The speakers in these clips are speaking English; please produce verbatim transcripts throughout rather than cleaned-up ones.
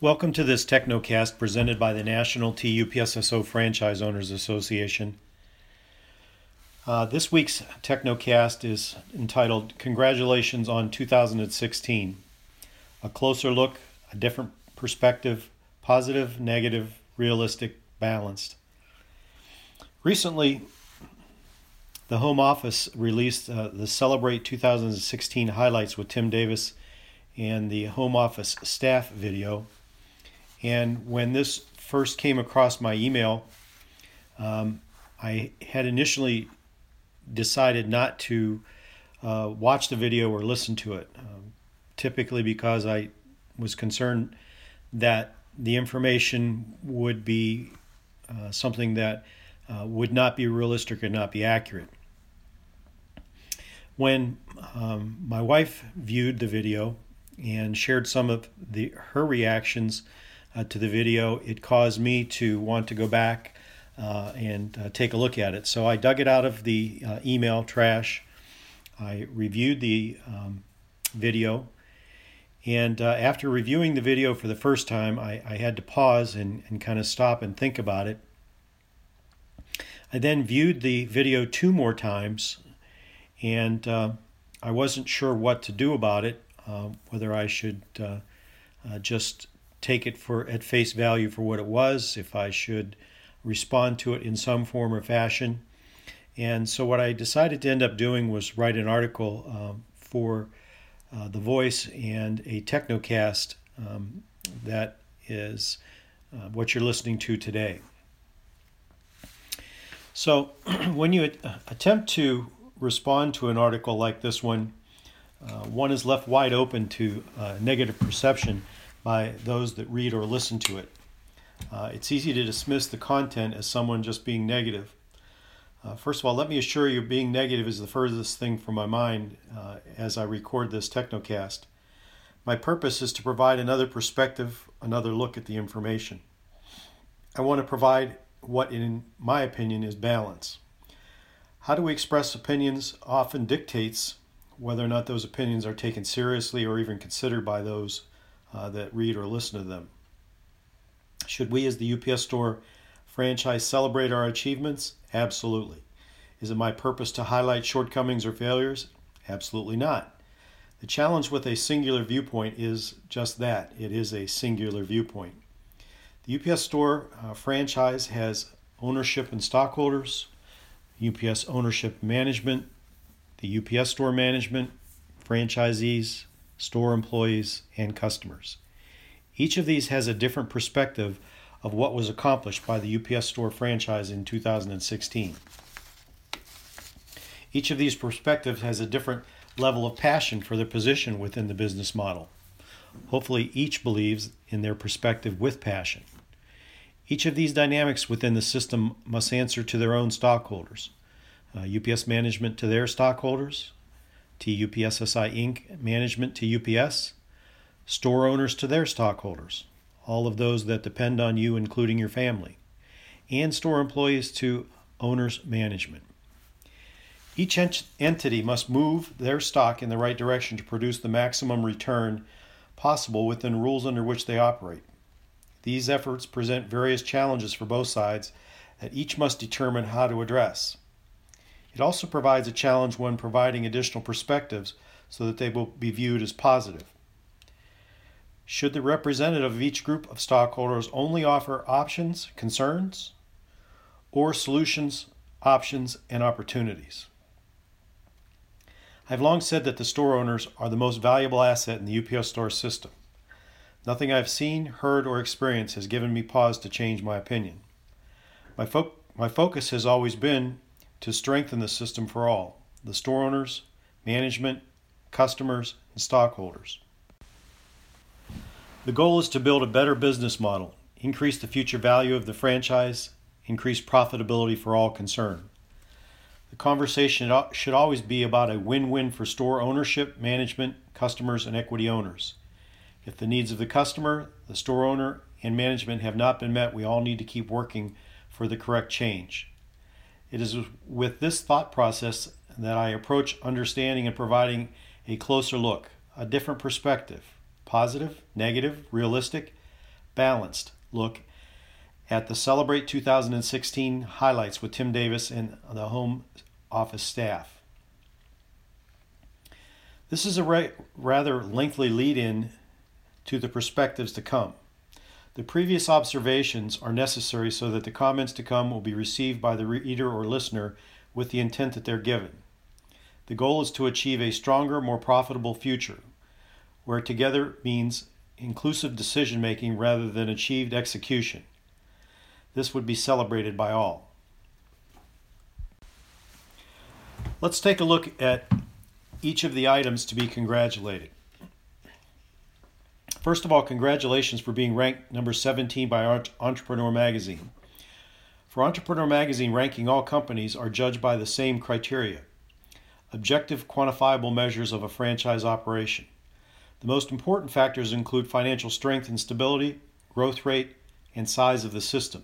Welcome to this TechnoCast presented by the National T U P S S O Franchise Owners Association. Uh, this week's TechnoCast is entitled, Congratulations on two thousand sixteen. A closer look, a different perspective, positive, negative, realistic, balanced. Recently, the Home Office released uh, the Celebrate two thousand sixteen highlights with Tim Davis and the Home Office staff video. And when this first came across my email, um, I had initially decided not to uh, watch the video or listen to it, um, typically because I was concerned that the information would be uh, something that uh, would not be realistic and not be accurate. When um, my wife viewed the video and shared some of the her reactions Uh, to the video, it caused me to want to go back uh, and uh, take a look at it. So I dug it out of the uh, email trash. I reviewed the um, video. And uh, after reviewing the video for the first time, I, I had to pause and, and kind of stop and think about it. I then viewed the video two more times, and uh, I wasn't sure what to do about it, uh, whether I should uh, uh, just take it for at face value for what it was, if I should respond to it in some form or fashion. And so what I decided to end up doing was write an article um, for uh, The Voice and a TechnoCast um, that is uh, what you're listening to today. So when you attempt to respond to an article like this one, uh, one is left wide open to uh, negative perception by those that read or listen to it. Uh, it's easy to dismiss the content as someone just being negative. Uh, first of all, let me assure you being negative is the furthest thing from my mind uh, as I record this TechnoCast. My purpose is to provide another perspective, another look at the information. I want to provide what, in my opinion, is balance. How do we express opinions often dictates whether or not those opinions are taken seriously or even considered by those Uh, that read or listen to them. Should we as the U P S Store franchise celebrate our achievements? Absolutely. Is it my purpose to highlight shortcomings or failures? Absolutely not. The challenge with a singular viewpoint is just that. It is a singular viewpoint. The U P S Store uh, franchise has ownership and stockholders, U P S ownership management, the U P S Store management, franchisees, store employees, and customers. Each of these has a different perspective of what was accomplished by the U P S Store franchise in two thousand sixteen. Each of these perspectives has a different level of passion for their position within the business model. Hopefully, each believes in their perspective with passion. Each of these dynamics within the system must answer to their own stockholders. Uh, U P S management to their stockholders, T U P S S I Incorporated management to U P S, store owners to their stockholders, all of those that depend on you, including your family, and store employees to owners management. Each ent- entity must move their stock in the right direction to produce the maximum return possible within rules under which they operate. These efforts present various challenges for both sides that each must determine how to address. It also provides a challenge when providing additional perspectives so that they will be viewed as positive. Should the representative of each group of stockholders only offer options, concerns, or solutions, options, and opportunities? I've long said that the store owners are the most valuable asset in the U P S Store system. Nothing I've seen, heard, or experienced has given me pause to change my opinion. My, fo- my focus has always been to strengthen the system for all, the store owners, management, customers, and stockholders. The goal is to build a better business model, increase the future value of the franchise, increase profitability for all concerned. The conversation should always be about a win-win for store ownership, management, customers, and equity owners. If the needs of the customer, the store owner, and management have not been met, we all need to keep working for the correct change. It is with this thought process that I approach understanding and providing a closer look, a different perspective, positive, negative, realistic, balanced look at the Celebrate two thousand sixteen highlights with Tim Davis and the home office staff. This is a ra- rather lengthy lead-in to the perspectives to come. The previous observations are necessary so that the comments to come will be received by the reader or listener with the intent that they're given. The goal is to achieve a stronger, more profitable future, where together means inclusive decision-making rather than achieved execution. This would be celebrated by all. Let's take a look at each of the items to be congratulated. First of all, congratulations for being ranked number seventeen by Entrepreneur Magazine. For Entrepreneur Magazine ranking, all companies are judged by the same criteria: objective, quantifiable measures of a franchise operation. The most important factors include financial strength and stability, growth rate, and size of the system.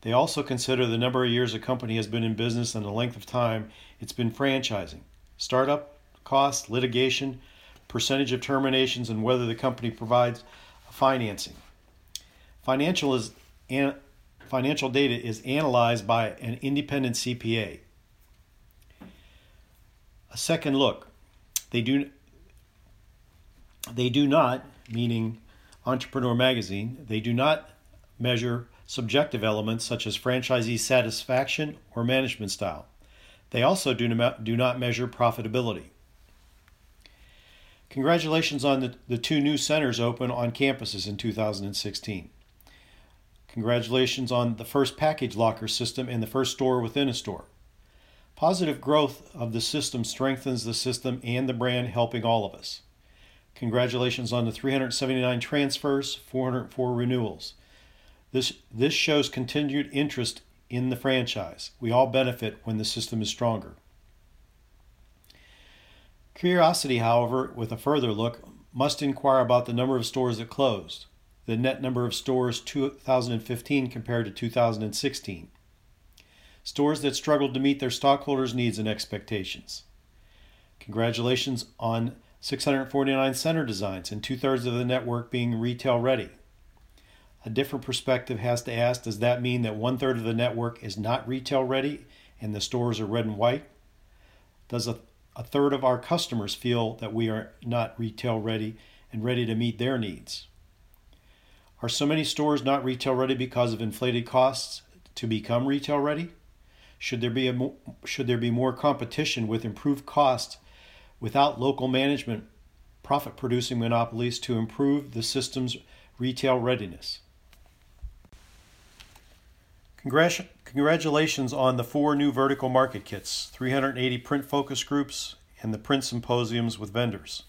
They also consider the number of years a company has been in business and the length of time it's been franchising, startup costs, litigation, percentage of terminations, and whether the company provides financing. Financial is an, financial data is analyzed by an independent C P A. A second look. They do, they do not, meaning Entrepreneur Magazine, they do not measure subjective elements such as franchisee satisfaction or management style. They also do not, do not measure profitability. Congratulations on the, the two new centers open on campuses in two thousand sixteen. Congratulations on the first package locker system and the first store within a store. Positive growth of the system strengthens the system and the brand, helping all of us. Congratulations on the three hundred seventy-nine transfers, four hundred four renewals. This, this shows continued interest in the franchise. We all benefit when the system is stronger. Curiosity, however, with a further look, must inquire about the number of stores that closed, the net number of stores two thousand fifteen compared to two thousand sixteen, stores that struggled to meet their stockholders' needs and expectations. Congratulations on six hundred forty-nine center designs and two-thirds of the network being retail-ready. A different perspective has to ask, does that mean that one-third of the network is not retail-ready and the stores are red and white? Does a A third of our customers feel that we are not retail ready and ready to meet their needs? Are so many stores not retail ready because of inflated costs to become retail ready? Should there be a, should there be more competition with improved costs without local management profit producing monopolies to improve the system's retail readiness? Congratulations. Congratulations on the four new vertical market kits, three hundred eighty print focus groups, and the print symposiums with vendors.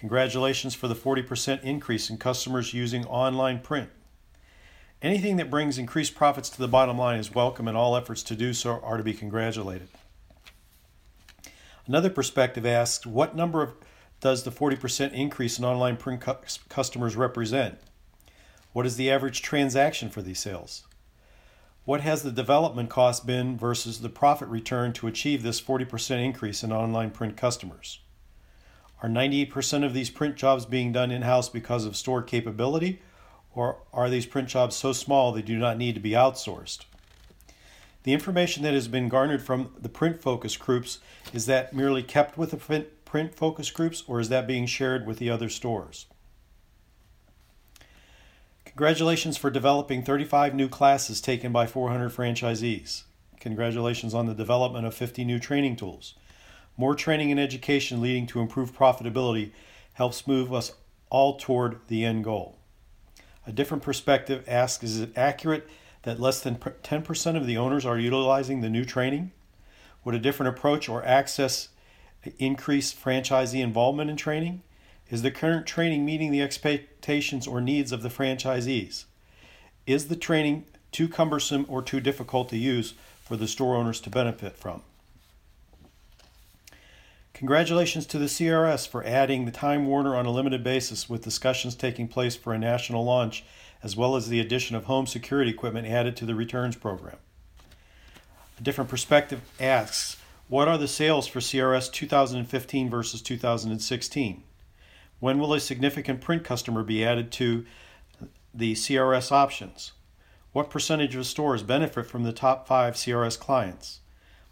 Congratulations for the forty percent increase in customers using online print. Anything that brings increased profits to the bottom line is welcome, and all efforts to do so are to be congratulated. Another perspective asks, what number of, does the forty percent increase in online print cu- customers represent? What is the average transaction for these sales? What has the development cost been versus the profit return to achieve this forty percent increase in online print customers? Are ninety-eight percent of these print jobs being done in-house because of store capability, or are these print jobs so small they do not need to be outsourced? The information that has been garnered from the print focus groups, is that merely kept with the print focus groups, or is that being shared with the other stores? Congratulations for developing thirty-five new classes taken by four hundred franchisees. Congratulations on the development of fifty new training tools. More training and education leading to improved profitability helps move us all toward the end goal. A different perspective asks, is it accurate that less than ten percent of the owners are utilizing the new training? Would a different approach or access increase franchisee involvement in training? Is the current training meeting the expectations or needs of the franchisees? Is the training too cumbersome or too difficult to use for the store owners to benefit from? Congratulations to the C R S for adding the Time Warner on a limited basis, with discussions taking place for a national launch, as well as the addition of home security equipment added to the returns program. A different perspective asks, what are the sales for C R S two thousand fifteen versus two thousand sixteen? When will a significant print customer be added to the C R S options? What percentage of stores benefit from the top five C R S clients?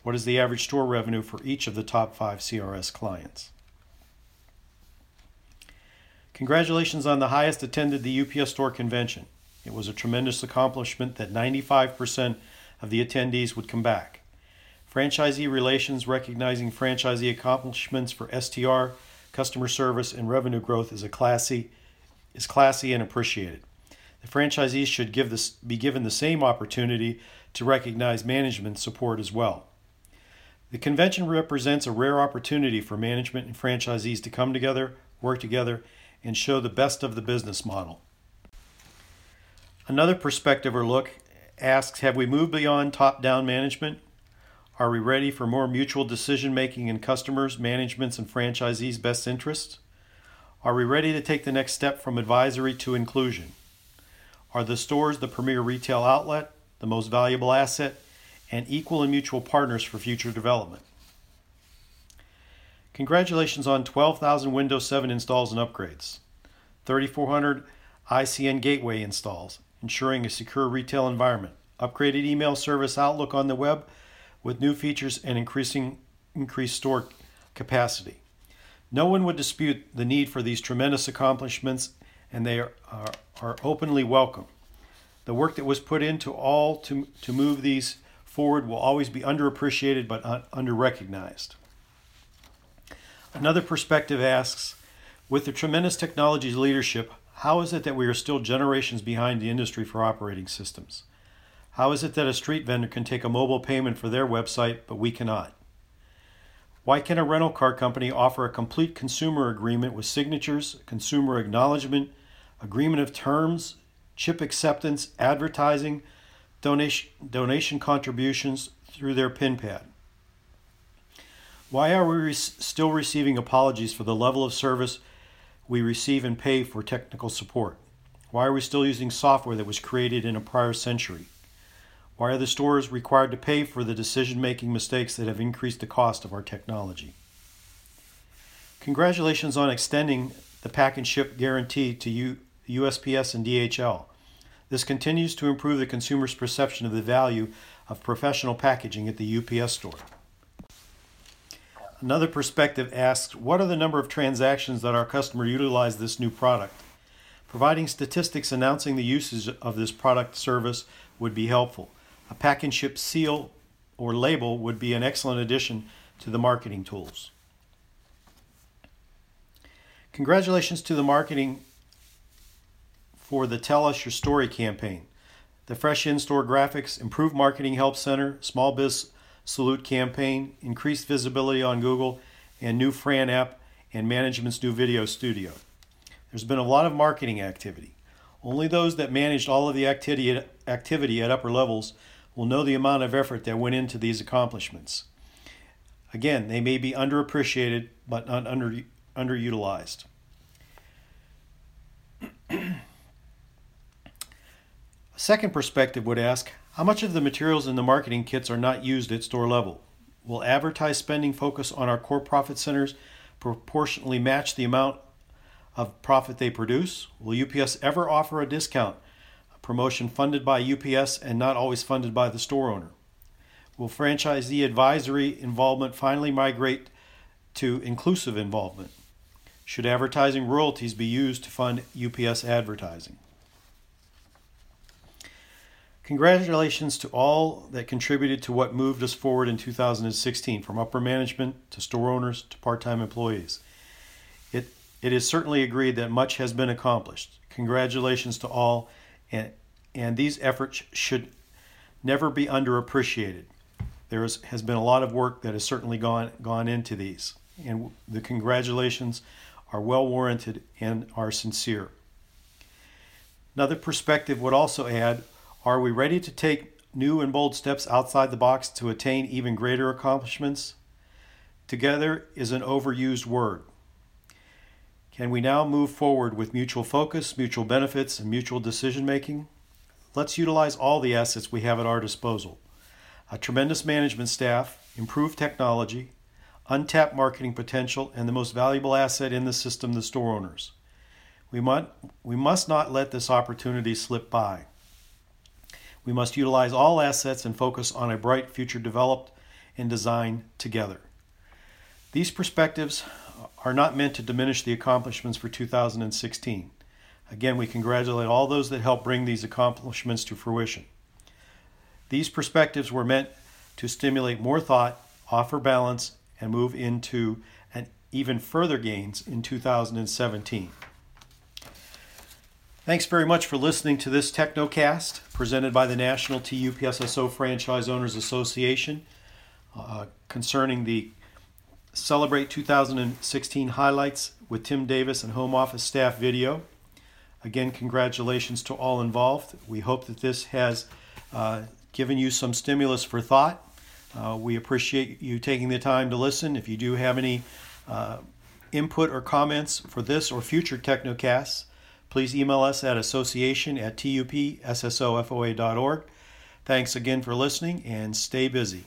What is the average store revenue for each of the top five C R S clients? Congratulations on the highest attended the U P S Store convention. It was a tremendous accomplishment that ninety-five percent of the attendees would come back. Franchisee relations recognizing franchisee accomplishments for S T R, customer service, and revenue growth is a classy, is classy and appreciated. The franchisees should give this, be given the same opportunity to recognize management support as well. The convention represents a rare opportunity for management and franchisees to come together, work together, and show the best of the business model. Another perspective or look asks, have we moved beyond top-down management? Are we ready for more mutual decision-making in customers, management's, and franchisees' best interests? Are we ready to take the next step from advisory to inclusion? Are the stores the premier retail outlet, the most valuable asset, and equal and mutual partners for future development? Congratulations on twelve thousand Windows seven installs and upgrades, thirty-four hundred I C N Gateway installs, ensuring a secure retail environment, upgraded email service Outlook on the web with new features and increasing increased store capacity. No one would dispute the need for these tremendous accomplishments, and they are, are, are openly welcome. The work that was put into all to, to move these forward will always be underappreciated but un- under-recognized. Another perspective asks, with the tremendous technology leadership, how is it that we are still generations behind the industry for operating systems? How is it that a street vendor can take a mobile payment for their website, but we cannot? Why can a rental car company offer a complete consumer agreement with signatures, consumer acknowledgement, agreement of terms, chip acceptance, advertising, donation, donation contributions through their pin pad? Why are we re- still receiving apologies for the level of service we receive and pay for technical support? Why are we still using software that was created in a prior century? Why are the stores required to pay for the decision-making mistakes that have increased the cost of our technology? Congratulations on extending the pack and ship guarantee to U- U S P S and D H L. This continues to improve the consumer's perception of the value of professional packaging at the U P S Store. Another perspective asks, what are the number of transactions that our customer utilize this new product? Providing statistics announcing the usage of this product service would be helpful. A pack and ship seal or label would be an excellent addition to the marketing tools. Congratulations to the marketing for the Tell Us Your Story campaign. The fresh in-store graphics, improved marketing help center, Small Biz Salute campaign, increased visibility on Google, and new Fran app and management's new video studio. There's been a lot of marketing activity. Only those that managed all of the activity at, activity at upper levels will know the amount of effort that went into these accomplishments. Again, they may be underappreciated but not under, underutilized. A second perspective would ask, how much of the materials in the marketing kits are not used at store level? Will advertised spending focus on our core profit centers proportionally match the amount of profit they produce? Will U P S ever offer a discount, a promotion funded by U P S and not always funded by the store owner? Will franchisee advisory involvement finally migrate to inclusive involvement? Should advertising royalties be used to fund U P S advertising? Congratulations to all that contributed to what moved us forward in two thousand sixteen, from upper management to store owners to part-time employees. It It is certainly agreed that much has been accomplished. Congratulations to all, and, and these efforts should never be underappreciated. There is, has been a lot of work that has certainly gone, gone into these, and the congratulations are well warranted and are sincere. Another perspective would also add, are we ready to take new and bold steps outside the box to attain even greater accomplishments? Together is an overused word. Can we now move forward with mutual focus, mutual benefits, and mutual decision-making? Let's utilize all the assets we have at our disposal. A tremendous management staff, improved technology, untapped marketing potential, and the most valuable asset in the system, the store owners. We must, we must not let this opportunity slip by. We must utilize all assets and focus on a bright future developed and designed together. These perspectives are not meant to diminish the accomplishments for two thousand sixteen. Again, we congratulate all those that helped bring these accomplishments to fruition. These perspectives were meant to stimulate more thought, offer balance, and move into an even further gains in two thousand seventeen. Thanks very much for listening to this TechnoCast presented by the National T U P S S O Franchise Owners Association uh, concerning the Celebrate two thousand sixteen highlights with Tim Davis and home office staff video. Again, congratulations to all involved. We hope that this has uh, given you some stimulus for thought. Uh, we appreciate you taking the time to listen. If you do have any uh, input or comments for this or future TechnoCasts, please email us at association at tupssofoa dot org. Thanks again for listening, and stay busy.